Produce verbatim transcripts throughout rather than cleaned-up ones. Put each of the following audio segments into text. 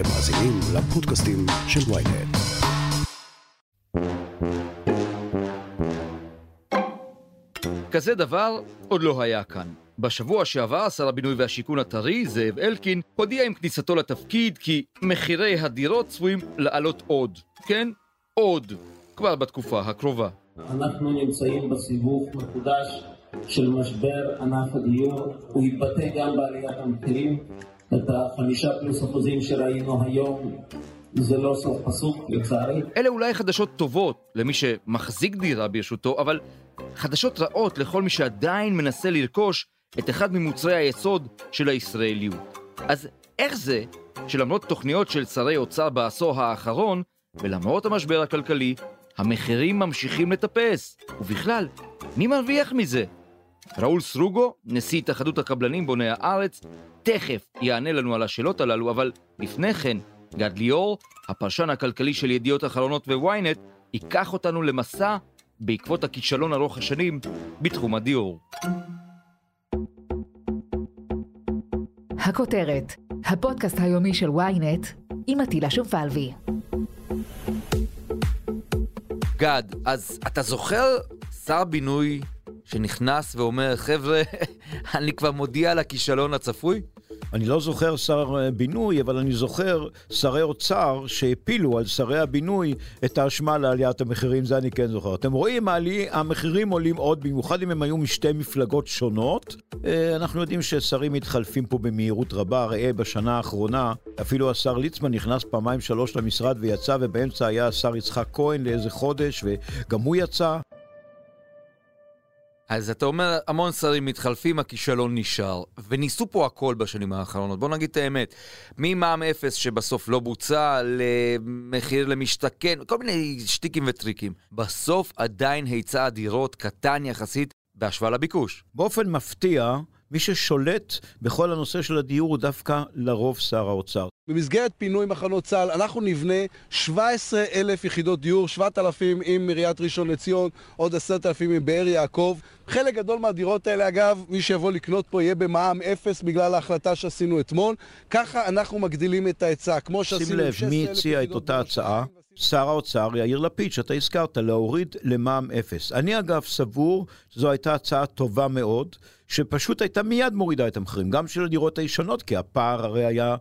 אתם מאזינים לפודקאסטים של Ynet. כזה דבר עוד לא היה כאן. בשבוע שעבר שר הבינוי והשיכון הטרי, זאב אלקין, הודיע עם כניסתו לתפקיד כי מחירי הדירות צפויים לעלות עוד. כן, עוד. כבר בתקופה הקרובה. אנחנו נמצאים בסיבוב מחודש של משבר ענף הדיור. הוא יתבטא גם בעליית המחירים. את החמישה פלוס אחוזים שראינו היום, זה לא סוף פסוק, לצערי. אלה אולי חדשות טובות למי שמחזיק דירה ברשותו, אבל חדשות רעות לכל מי שעדיין מנסה לרכוש את אחד ממוצרי היסוד של הישראליות. אז איך זה שלמרות תוכניות של שרי אוצר בעשור האחרון, ולמרות המשבר הכלכלי, המחירים ממשיכים לטפס? ובכלל, מי מרוויח מזה? ראול סרוגו, נשיא התאחדות הקבלנים בוני הארץ, תכף יענה לנו על השאלות הללו, אבל לפני כן, גד ליאור, הפרשן הכלכלי של ידיעות אחרונות וויינט, ייקח אותנו למסע בעקבות הכישלון ארוך השנים בתחום הדיור. הכותרת, הפודקאסט היומי של וויינט, עם מטילה שומפלבי. גד, אז אתה זוכר שר בינוי שנכנס ואומר, חבר'ה, אני כבר מודיע על הכישלון הצפוי? אני לא זוכר שר בינוי, אבל אני זוכר שרי אוצר שהפילו על שרי הבינוי את האשמה לעליית המחירים, זה אני כן זוכר. אתם רואים, המחירים עולים עוד, במיוחד אם הם היו משתי מפלגות שונות. אנחנו יודעים ששרים מתחלפים פה במהירות רבה, ראה בשנה האחרונה, אפילו השר ליצמן נכנס פעמיים שלוש למשרד ויצא, ובאמצע היה השר יצחק כהן לאיזה חודש, וגם הוא יצא. אז אתה אומר, המון שרים מתחלפים, הכישלון נשאר, וניסו פה הכל בשנים האחרונות, בוא נגיד את האמת, ממע"מ אפס שבסוף לא בוצע, למחיר למשתכן, כל מיני שטיקים וטריקים, בסוף עדיין היצע הדירות קטן יחסית בהשוואה לביקוש. באופן מפתיע, מי ששולט בכל הנושא של הדיור הוא דווקא לרוב שר האוצר. במסגרת פינוי מחנות צה"ל אנחנו נבנה שבע עשרה אלף יחידות דיור, שבעת אלפים עם עיריית ראשון לציון, עוד עשרת אלפים עם באר יעקב. חלק גדול מהדירות האלה, אגב, מי שיבוא לקנות פה יהיה במע"מ אפס בגלל ההחלטה שעשינו אתמול. ככה אנחנו מגדילים את ההצעה, כמו שעשינו שש עשרה אלף יחידות דיור. שים לב, מי הציע את אותה הצעה? שר האוצר יאיר לפיד, שאתה הזכרת, להוריד למע"מ אפס. אני אגב סבור שזו הייתה הצעה טובה מאוד, שפשוט הייתה מיד מורידה את המחירים, גם של הדירות הישנות, כי הפער הרי היה,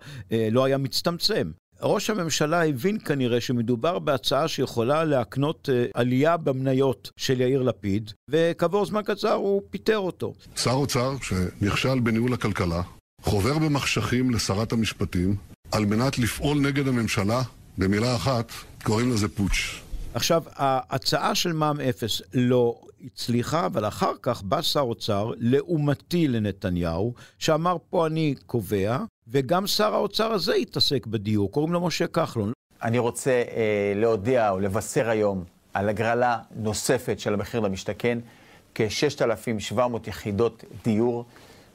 לא היה מצטמצם. ראש הממשלה הבין כנראה שמדובר בהצעה שיכולה להקנות עלייה במניות של יאיר לפיד, וכעבור זמן קצר הוא פיטר אותו. שר האוצר שנכשל בניהול הכלכלה, חובר במחשכים לשרת המשפטים, על מנת לפעול נגד הממשלה, במילה אחת, קוראים לזה פוטש. עכשיו, ההצעה של מע"מ אפס לא הצליחה, אבל אחר כך בא שר אוצר לעומתי לנתניהו, שאמר פה אני קובע, וגם שר האוצר הזה התעסק בדיור, קוראים לו משה כחלון. אני רוצה אה, להודיע או לבשר היום על הגרלה נוספת של המחיר למשתכן, כ-שישת אלפים ושבע מאות יחידות דיור,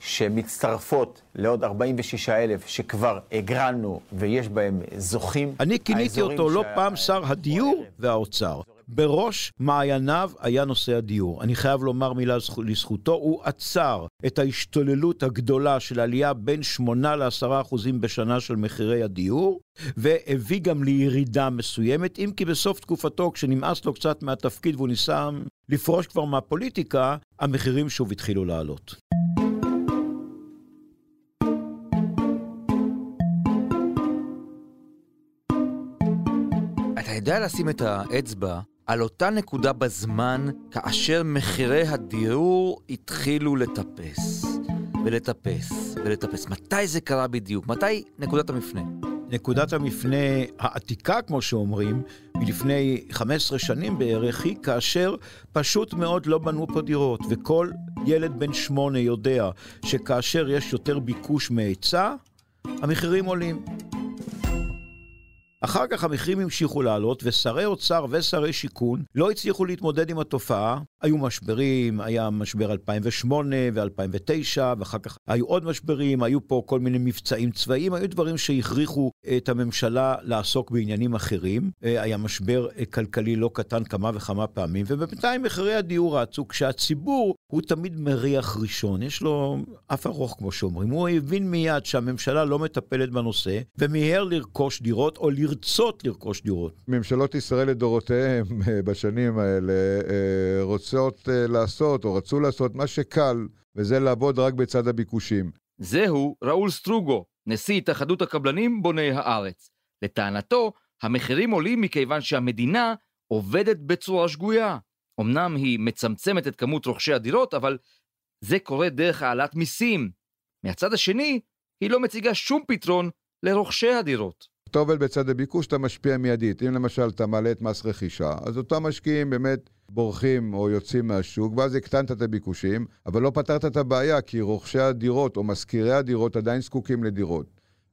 שמצטרפות לעוד ארבעים ושישה אלף שכבר הגרלנו ויש בהם זוכים. אני כיניתי אותו לא פעם שר הדיור והאוצר. בראש מעייניו היה נושא הדיור. אני חייב לומר מילה לזכותו, הוא עצר את ההשתוללות הגדולה של עלייה בין שמונה לעשרה אחוזים בשנה של מחירי הדיור, והביא גם לירידה מסוימת, אם כי בסוף תקופתו, כשנמאס לו קצת מהתפקיד והוא ניסה לפרוש כבר מהפוליטיקה, המחירים שוב התחילו לעלות. כדאי לשים את האצבע על אותה נקודה בזמן כאשר מחירי הדיור התחילו לטפס ולטפס ולטפס. מתי זה קרה בדיוק? מתי נקודת המפנה? נקודת המפנה העתיקה, כמו שאומרים, מלפני חמש עשרה שנים בערך, היא כאשר פשוט מאוד לא בנו פה דירות, וכל ילד בן שמונה יודע שכאשר יש יותר ביקוש מהיצע, המחירים עולים. אחר כך המחירים המשיכו לעלות, ושרי אוצר ושרי שיכון לא הצליחו להתמודד עם התופעה, היו משברים, היה משבר אלפיים ושמונה ו-אלפיים ותשע, ואחר כך היו עוד משברים, היו פה כל מיני מבצעים צבאיים, היו דברים שהכריחו את הממשלה לעסוק בעניינים אחרים, היה משבר כלכלי לא קטן כמה וכמה פעמים, ובינתיים מחירי הדיור רצו, כשהציבור הוא תמיד מריח ראשון, יש לו אף ארוך כמו שאומרים, הוא הבין מיד שהממשלה לא מטפלת בנושא, ומיהר לרכוש דירות או לרצות לרכוש דירות. ממשלות ישראל לדורותיהם בשנים האלה רוצות לעשות או רצו לעשות מה שקל, וזה לעבוד רק בצד הביקושים. זהו ראול סטרוגו, נשיא התאחדות הקבלנים בוני הארץ. לטענתו, המחירים עולים מכיוון שהמדינה עובדת בצורה שגויה. אמנם היא מצמצמת את כמות רוכשי הדירות, אבל זה קורה דרך העלת מיסים. מהצד השני, היא לא מציגה שום פתרון לרוכשי הדירות. אתה עובד בצד הביקוש, אתה משפיע מיידית. אם למשל אתה מעלה את מס רכישה, אז אותם משקיעים באמת בורחים או יוצאים מהשוק, ואז הקטנת את הביקושים, אבל לא פתרת את הבעיה, כי רוכשי הדירות או משכירי הדירות עדיין זקוקים לדירות.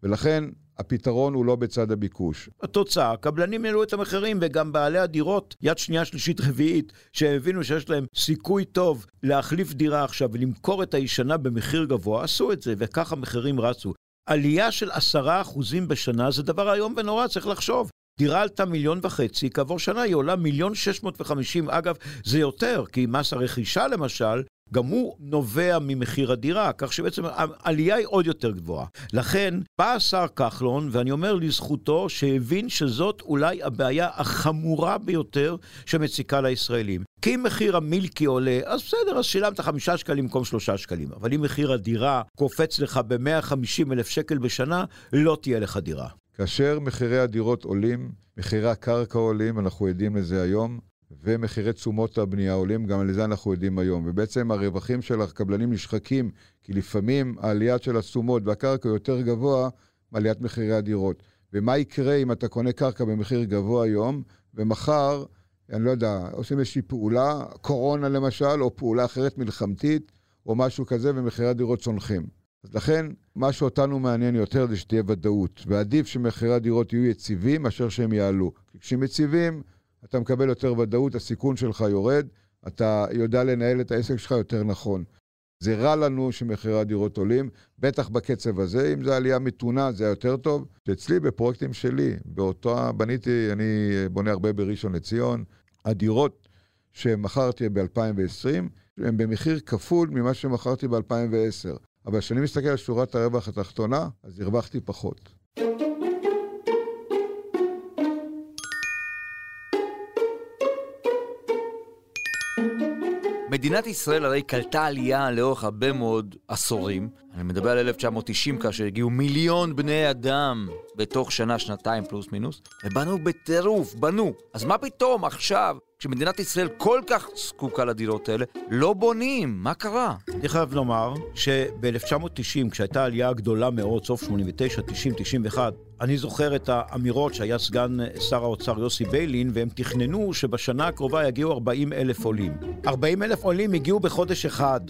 ולכן הפתרון הוא לא בצד הביקוש. התוצאה, הקבלנים העלו את המחירים, וגם בעלי הדירות, יד שנייה, שלישית, רביעית, שהבינו שיש להם סיכוי טוב להחליף דירה עכשיו ולמכור את הישנה במחיר גבוה, עשו את זה, וכך המחירים רצו. עלייה של עשרה אחוזים בשנה זה דבר היום ונורא, צריך לחשוב. דירה עלתה מיליון וחצי, כעבור שנה היא עולה מיליון שש מאות וחמישים, אגב זה יותר, כי מס הרכישה למשל, גם הוא נובע ממחיר הדירה, כך שבעצם העלייה היא עוד יותר גבוהה. לכן בא השר כחלון, ואני אומר לזכותו, שהבין שזאת אולי הבעיה החמורה ביותר שמציקה לישראלים. כי אם מחיר המילקי עולה, אז בסדר, אז שילמת חמישה שקלים במקום שלושה שקלים. אבל אם מחיר הדירה קופץ לך ב-מאה וחמישים אלף שקל בשנה, לא תהיה לך דירה. כאשר מחירי הדירות עולים, מחירי הקרקע עולים, אנחנו עדים לזה היום, ומחירי תשומות הבנייה עולים, גם לזה אנחנו יודעים היום. ובעצם הרווחים של הקבלנים נשחקים, כי לפעמים העלייה של התשומות והקרקע יותר גבוה מעליית מחירי הדירות. ומה יקרה אם אתה קונה קרקע במחיר גבוה היום, ומחר, אני לא יודע, עושים איזושהי פעולה, קורונה למשל, או פעולה אחרת מלחמתית, או משהו כזה, ומחירי הדירות צונחים. אז לכן, מה שאותנו מעניין יותר זה שתהיה ודאות, ועדיף שמחירי הדירות יהיו יציבים, אשר שהם יעלו. כי כשהם יציבים, אתה מקבל יותר ודאות, הסיכון שלך יורד, אתה יודע לנהל את העסק שלך יותר נכון. זה רע לנו שמחירי הדירות עולים, בטח בקצב הזה, אם זה עלייה מתונה, זה יותר טוב. שאצלי בפרויקטים שלי, באותה בניתי, אני בונה הרבה בראשון לציון, הדירות שמכרתי ב-אלפיים ועשרים, הן במחיר כפול ממה שמכרתי ב-אלפיים ועשר. אבל כשאני מסתכל על שורת הרווח התחתונה, אז הרווחתי פחות. מדינת ישראל הרי קלטה עלייה לאורך הרבה מאוד עשורים. אני מדבר על אלף תשע מאות תשעים כאשר הגיעו מיליון בני אדם בתוך שנה, שנתיים פלוס מינוס, ובנו בטירוף, בנו. אז מה פתאום עכשיו, כשמדינת ישראל כל כך זקוקה לדירות האלה, לא בונים? מה קרה? אני חייב לומר שב-אלף תשע מאות תשעים, כשהייתה עלייה גדולה מאוד, סוף שמונים ותשע, תשעים, תשעים ואחת, אני זוכר את האמירות שהיה סגן שר האוצר יוסי ביילין, והם תכננו שבשנה הקרובה יגיעו ארבעים אלף עולים. ארבעים אלף עולים הגיעו בחודש אחד.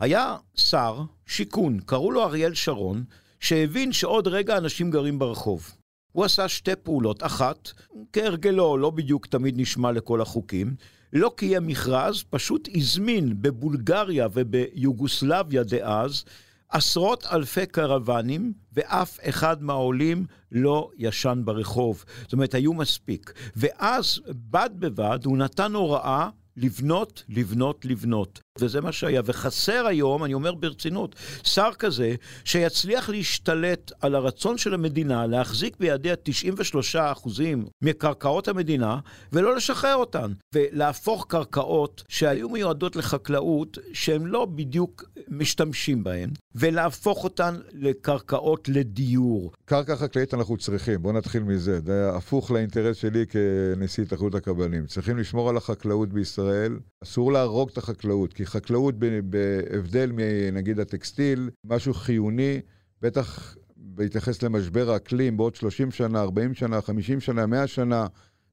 היה שר שיכון, קראו לו אריאל שרון, שהבין שעוד רגע אנשים גרים ברחוב. הוא עשה שתי פעולות, אחת, כהרגלו, לא בדיוק תמיד נשמע לכל החוקים, לא קיים מכרז, פשוט הזמין בבולגריה וביוגוסלביה דאז, עשרות אלפי קרבנים, ואף אחד מהעולים לא ישן ברחוב. זאת אומרת, היו מספיק. ואז, בד בבד, הוא נתן הוראה, לבנות, לבנות, לבנות. וזה מה שהיה. וחסר היום, אני אומר ברצינות, שר כזה שיצליח להשתלט על הרצון של המדינה להחזיק בידיה תשעים ושלושה אחוז מקרקעות המדינה ולא לשחרר אותן. ולהפוך קרקעות שהיו מיועדות לחקלאות שהם לא בדיוק משתמשים בהן, ולהפוך אותן לקרקעות לדיור. קרקע חקלאית אנחנו צריכים, בואו נתחיל מזה. זה הפוך לאינטרס שלי כנשיא התאחדות הקבלנים. צריכים לשמור על החקלאות בישראל. אסור להרוג את החקלאות, כי חקלאות בהבדל מנגיד הטקסטיל, משהו חיוני, בטח בהתייחס למשבר האקלים בעוד שלושים שנה, ארבעים שנה, חמישים שנה, מאה שנה,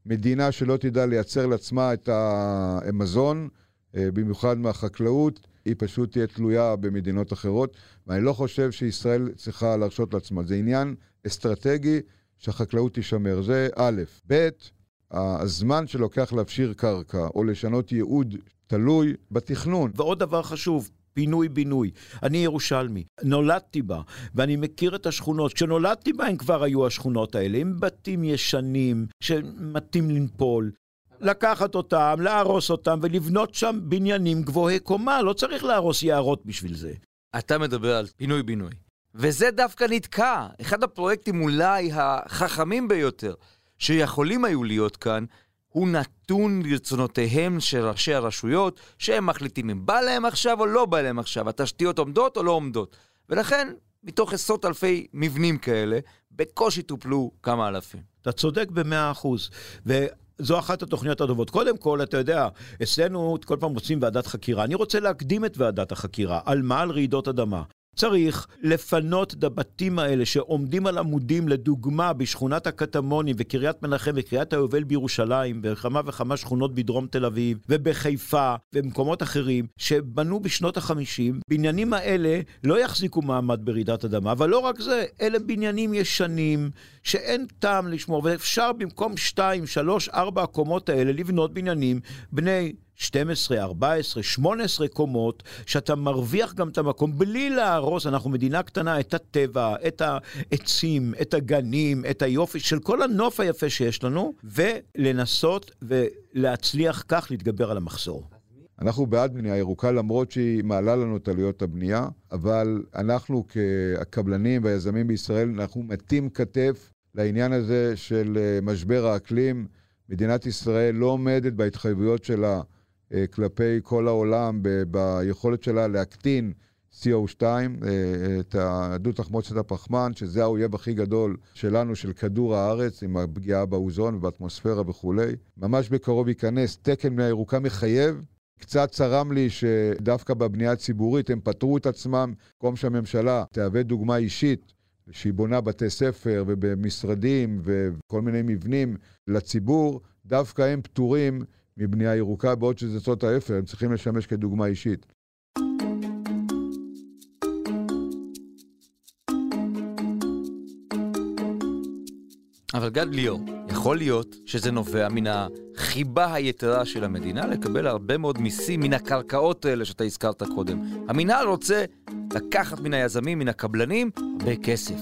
מדינה שלא תדע לייצר לעצמה את המזון, במיוחד מהחקלאות, היא פשוט תהיה תלויה במדינות אחרות, ואני לא חושב שישראל צריכה להרשות לעצמה. זה עניין אסטרטגי שהחקלאות תישמר. זה א', ב', הזמן שלוקח להפשיר קרקע או לשנות ייעוד תלוי בתכנון. ועוד דבר חשוב, פינוי בינוי. אני ירושלמי, נולדתי בה, ואני מכיר את השכונות. כשנולדתי בה הם כבר היו השכונות האלה, הם בתים ישנים שמתים לנפול. לקחת אותם, להרוס אותם ולבנות שם בניינים גבוהי קומה, לא צריך להרוס יערות בשביל זה. אתה מדבר על פינוי בינוי. וזה דווקא נתקע. אחד הפרויקטים אולי החכמים ביותר שיכולים היו להיות כאן, הוא נתון לרצונותיהם של ראשי הרשויות, שהם מחליטים אם בא להם עכשיו או לא בא להם עכשיו, התשתיות עומדות או לא עומדות. ולכן, מתוך עשרות אלפי מבנים כאלה, בקושי טופלו כמה אלפים. אתה צודק במאה אחוז, ו... זו אחת התוכניות הטובות. קודם כל, אתה יודע, אצלנו כל פעם רוצים ועדת חקירה. אני רוצה להקדים את ועדת החקירה. על מה? על רעידות אדמה. צריך לפנות את הבתים האלה שעומדים על עמודים, לדוגמה, בשכונת הקטמונים וקריית מנחם וקריית היובל בירושלים, בכמה וכמה שכונות בדרום תל אביב ובחיפה ובמקומות אחרים שבנו בשנות החמישים. בניינים האלה לא יחזיקו מעמד ברעידת אדמה, אבל לא רק זה, אלה בניינים ישנים שאין טעם לשמור, ואפשר במקום שתיים, שלוש, ארבע הקומות האלה לבנות בניינים בני שתים עשרה, ארבע עשרה, שמונה עשרה קומות, שאתה מרוויח גם את המקום, בלי להרוס. אנחנו מדינה קטנה, את הטבע, את העצים, את הגנים, את היופי, של כל הנוף היפה שיש לנו, ולנסות ולהצליח כך להתגבר על המחסור. אנחנו בעד בנייה ירוקה, למרות שהיא מעלה לנו את עלויות הבנייה, אבל אנחנו כקבלנים והיזמים בישראל, אנחנו מתים כתף לעניין הזה של משבר האקלים. מדינת ישראל לא עומדת בהתחייבויות שלה, כלפי כל העולם, ב- ביכולת שלה להקטין סי או טו, את הדו תחמוצת הפחמן, שזה האויב הכי גדול שלנו, של כדור הארץ, עם הפגיעה באוזון ובאטמוספירה וכו'. ממש בקרוב ייכנס תקן בנייה ירוקה מחייב. קצת צרם לי שדווקא בבנייה הציבורית הם פטרו את עצמם, במקום שהממשלה תהווה דוגמה אישית, שהיא בונה בתי ספר ובמשרדים וכל מיני מבנים לציבור, דווקא הם פטורים מבנייה ירוקה, בעוד שזה צוות ההפר, הם צריכים לשמש כדוגמה אישית. אבל גד ליאור, יכול להיות שזה נובע מן החיבה היתרה של המדינה לקבל הרבה מאוד מיסים מן הקרקעות האלה שאתה הזכרת קודם. המינהל רוצה לקחת מן היזמים, מן הקבלנים, בכסף.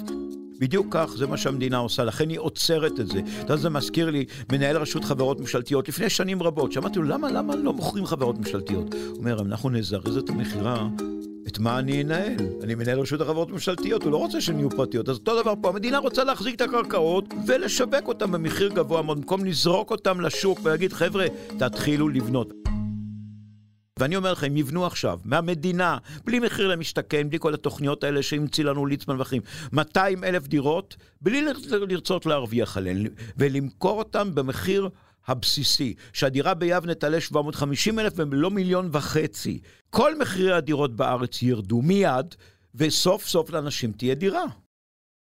בדיוק כך, זה מה שהמדינה עושה, לכן היא עוצרת את זה. זה מזכיר לי, מנהל רשות חברות ממשלתיות, לפני שנים רבות, שמעתי לו, למה, למה לא מוכרים חברות ממשלתיות? הוא אומר, אנחנו נזרז את המחירה, את מה אני אנהל? אני מנהל רשות החברות ממשלתיות, הוא לא רוצה שהן יהיו פרטיות. אז אותו דבר פה, המדינה רוצה להחזיק את הקרקעות ולשווק אותם במחיר גבוה, במקום לזרוק אותם לשוק ולהגיד, חבר'ה, תתחילו לבנות. ואני אומר לכם, הם יבנו עכשיו, מהמדינה, בלי מחיר למשתכן, בלי כל התוכניות האלה שהמציא לנו ליצמן וחים, מאתיים אלף דירות, בלי לרצות להרוויח עליהן, ולמכור אותן במחיר הבסיסי, שהדירה ביבנה תעלה שבע מאות וחמישים אלף ולא מיליון וחצי. כל מחירי הדירות בארץ ירדו מיד, וסוף סוף לאנשים תהיה דירה.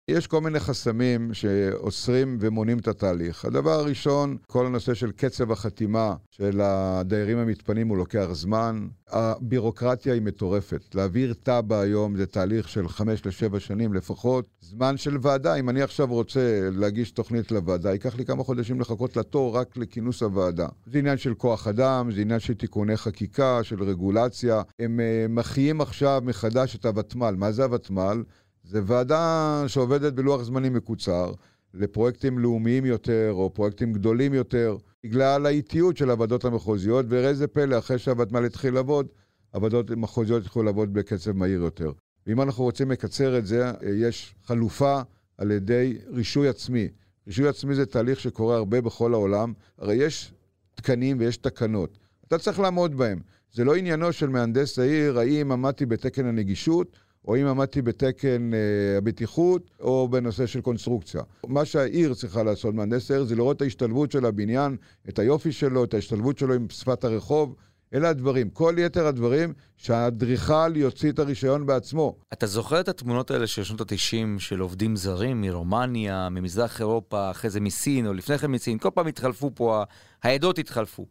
יש כל מיני חסמים שאוסרים ומונים את התהליך. הדבר הראשון, כל הנושא של קצב החתימה של הדיירים המתפנים הוא לוקח זמן. הבירוקרטיה היא מטורפת. להעביר טאבה היום זה תהליך של חמש לשבע שנים לפחות. זמן של ועדה, אם אני עכשיו רוצה להגיש תוכנית לוועדה, ייקח לי כמה חודשים לחכות לתור רק לכינוס הוועדה. זה עניין של כוח אדם, זה עניין של תיקוני חקיקה, של רגולציה. הם מחיים עכשיו מחדש את הוותמ"ל. מה זה הוותמ"ל? זה ועדה שעובדת בלוח זמנים מקוצר, לפרויקטים לאומיים יותר, או פרויקטים גדולים יותר, בגלל האיטיות של הוועדות המחוזיות, וראה זה פלא, אחרי שהוותמ"ל התחיל לעבוד, הוועדות המחוזיות התחילו לעבוד בקצב מהיר יותר. ואם אנחנו רוצים לקצר את זה, יש חלופה על ידי רישוי עצמי. רישוי עצמי זה תהליך שקורה הרבה בכל העולם, הרי יש תקנים ויש תקנות, אתה צריך לעמוד בהם. זה לא עניינו של מהנדס העיר, האם עמדתי בתקן הנגישות, או אם עמדתי בתקן הבטיחות, או בנושא של קונסטרוקציה. מה שהעיר צריכה לעשות, מהנדס העיר, זה לראות את ההשתלבות של הבניין, את היופי שלו, את ההשתלבות שלו עם שפת הרחוב, אלה הדברים. כל יתר הדברים שהאדריכל יוציא את הרישיון בעצמו. אתה זוכר את התמונות האלה של שנות ה-תשעים, של עובדים זרים מרומניה, ממזרח אירופה, אחרי זה מסין, או לפני כן מסין, כל פעם התחלפו פה, העדות התחלפו.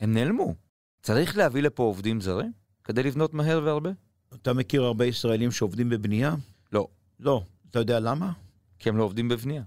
הם נעלמו. צריך להביא לפה עובדים זרים כדי לבנות מהר והרבה? אתה מכיר הרבה ישראלים שעובדים בבנייה? לא. לא. אתה יודע למה? כי הם לא עובדים בבנייה.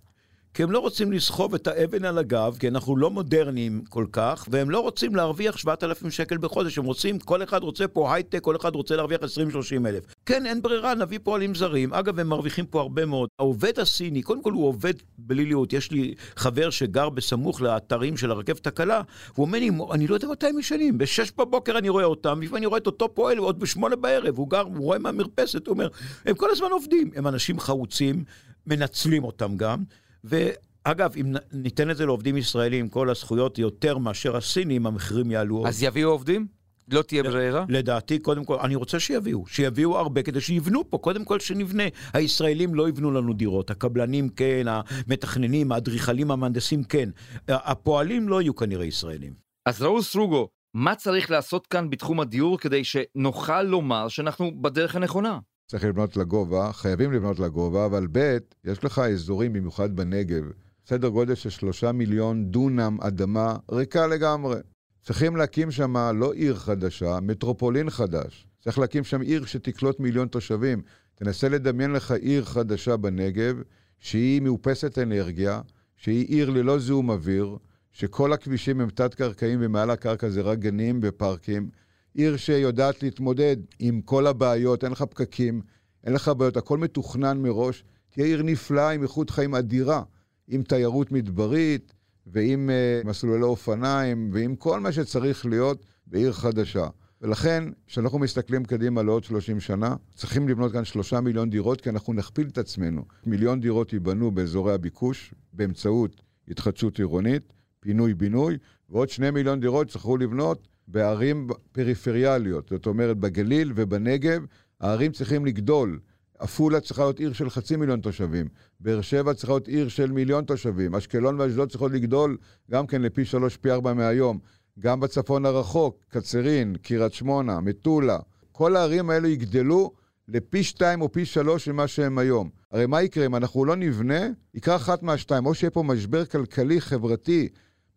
כי הם לא רוצים לסחוב את האבן על הגב, כי אנחנו לא מודרניים כל כך, והם לא רוצים להרוויח שבעת אלפים שקל בחודש, הם רוצים, כל אחד רוצה פה הייטק, כל אחד רוצה להרוויח עשרים שלושים אלף. כן, אין ברירה, נביא פועלים זרים. אגב, הם מרוויחים פה הרבה מאוד. העובד הסיני, קודם כל הוא עובד בלי להיות. יש לי חבר שגר בסמוך לאתרים של הרכבת הקלה, והוא אומר לי, אני לא יודע מתי הם ישנים, בשש בבוקר אני רואה אותם, ואני רואה את אותו פועל, עוד בשמונה בערב, הוא גר, הוא רואה מהמרפסת, הוא אומר, הם כל הזמן עובדים. הם אנשים חרוצים, מנצלים אותם גם. ואגב, אם ניתן את זה לעובדים ישראלים, כל הזכויות יותר מאשר הסינים, המחירים יעלו. אז יביאו עובדים? לא תהיה ברירה? לדעתי, קודם כל, אני רוצה שיביאו, שיביאו הרבה כדי שיבנו פה, קודם כל שנבנה. הישראלים לא יבנו לנו דירות, הקבלנים כן, המתכננים, האדריכלים, המהנדסים כן. הפועלים לא יהיו כנראה ישראלים. אז ראול סרוגו, מה צריך לעשות כאן בתחום הדיור כדי שנוכל לומר שאנחנו בדרך הנכונה? צריך לבנות לגובה, חייבים לבנות לגובה, אבל ב' יש לך אזורים במיוחד בנגב, סדר גודל של שלושה מיליון דונם אדמה ריקה לגמרי. צריכים להקים שם לא עיר חדשה, מטרופולין חדש. צריך להקים שם עיר שתקלוט מיליון תושבים. תנסה לדמיין לך עיר חדשה בנגב, שהיא מאופסת אנרגיה, שהיא עיר ללא זיהום אוויר, שכל הכבישים הם תת-קרקעים ומעל הקרקע זה רק גנים ופארקים, עיר שיודעת להתמודד עם כל הבעיות, אין לך פקקים, אין לך בעיות, הכל מתוכנן מראש, תהיה עיר נפלאה עם איכות חיים אדירה, עם תיירות מדברית, ועם uh, מסלולי אופניים, ועם כל מה שצריך להיות בעיר חדשה. ולכן, כשאנחנו מסתכלים קדימה לעוד שלושים שנה, צריכים לבנות כאן שלושה מיליון דירות, כי אנחנו נכפיל את עצמנו. מיליון דירות ייבנו באזורי הביקוש, באמצעות התחדשות עירונית, פינוי-בינוי, ועוד שני מיליון דירות צריכו לבנות, בערים פריפריאליות, זאת אומרת בגליל ובנגב, הערים צריכים לגדול, אפולה צריכה להיות עיר של חצי מיליון תושבים, באר שבע צריכה להיות עיר של מיליון תושבים, אשקלון ואשדוד צריכות לגדול גם כן לפי שלוש פי ארבע מהיום, גם בצפון הרחוק, קצרין, קירת שמונה, מטולה, כל הערים האלו יגדלו לפי שתיים או פי שלוש ממה שהם היום. הרי מה יקרה אם אנחנו לא נבנה? יקרה אחת מהשתיים, או שיהיה פה משבר כלכלי חברתי,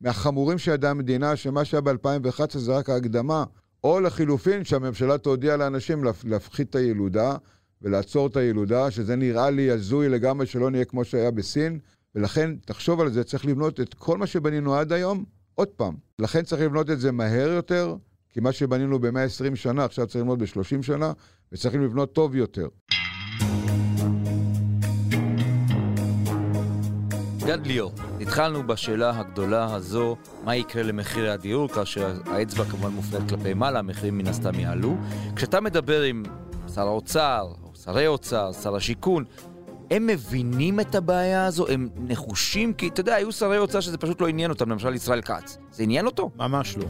מהחמורים שידעה המדינה, שמה שהיה ב-אלפיים ואחת זה רק ההקדמה, או לחילופין שהממשלה תודיע לאנשים להפחית את הילודה ולעצור את הילודה, שזה נראה לי הזוי לגמרי שלא נהיה כמו שהיה בסין, ולכן תחשוב על זה, צריך לבנות את כל מה שבנינו עד היום, עוד פעם. לכן צריך לבנות את זה מהר יותר, כי מה שבנינו ב-מאה ועשרים שנה, עכשיו צריך לבנות ב-שלושים שנה, וצריך לבנות טוב יותר. גד ליאור, התחלנו בשאלה הגדולה הזו, מה יקרה למחירי הדיור, כאשר האצבע כמובן מופנית כלפי מעלה, המחירים מן הסתם יעלו. כשאתה מדבר עם שר האוצר, או שרי האוצר, שר השיכון, הם מבינים את הבעיה הזו, הם נחושים, כי אתה יודע, היו שרי האוצר שזה פשוט לא עניין אותם, למשל ישראל כץ. זה עניין אותו? ממש לא.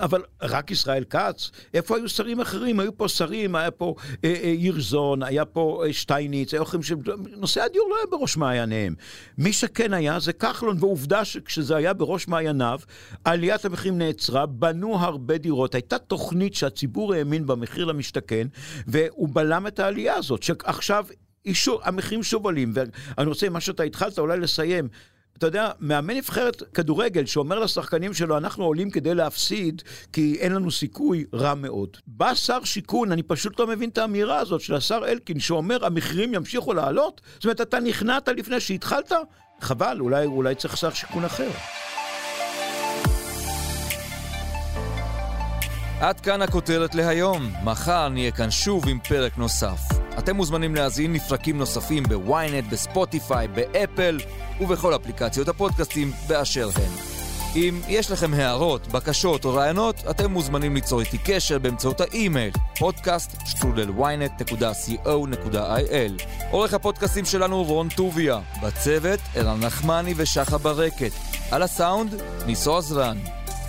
אבל רק ישראל כץ, איפה היו שרים אחרים? היו פה שרים, היה פה אה, אה, ירזון, היה פה אה, שטייניץ, היו אחרים שנושא הדיור לא היה בראש מעייניהם. מי שכן היה זה כחלון, ועובדה שכשזה היה בראש מעייניו, עליית המחירים נעצרה, בנו הרבה דירות, הייתה תוכנית שהציבור האמין במחיר למשתכן, והוא בלם את העלייה הזאת, שעכשיו אישור, המחירים שוב עולים, ואני רוצה, מה שאתה התחלת, אולי לסיים, אתה יודע, מאמן נבחרת כדורגל שאומר לשחקנים שלו, אנחנו עולים כדי להפסיד, כי אין לנו סיכוי, רע מאוד. בא שר שיכון, אני פשוט לא מבין את האמירה הזאת של השר אלקין, שאומר, המחירים ימשיכו לעלות. זאת אומרת, אתה נכנעת לפני שהתחלת? חבל, אולי, אולי צריך שר שיכון אחר. עד כאן הכותרת להיום. מחר נהיה כאן שוב עם פרק נוסף. אתם מוזמנים להזין לפרקים נוספים בוויינט, בספוטיפיי, באפל ובכל אפליקציות הפודקאסטים באשר הן. אם יש לכם הערות, בקשות או רעיונות, אתם מוזמנים ליצור איתי קשר באמצעות האימייל פודקאסט שטרודל וויינט נקודה סי או נקודה איי אל. עורך הפודקאסטים שלנו רון טוביה, בצוות אלן נחמני ושחה ברקת. על הסאונד ניסו עזרן.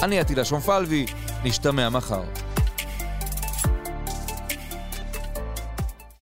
אני עתילה שומפלבי, נשתמע מחר.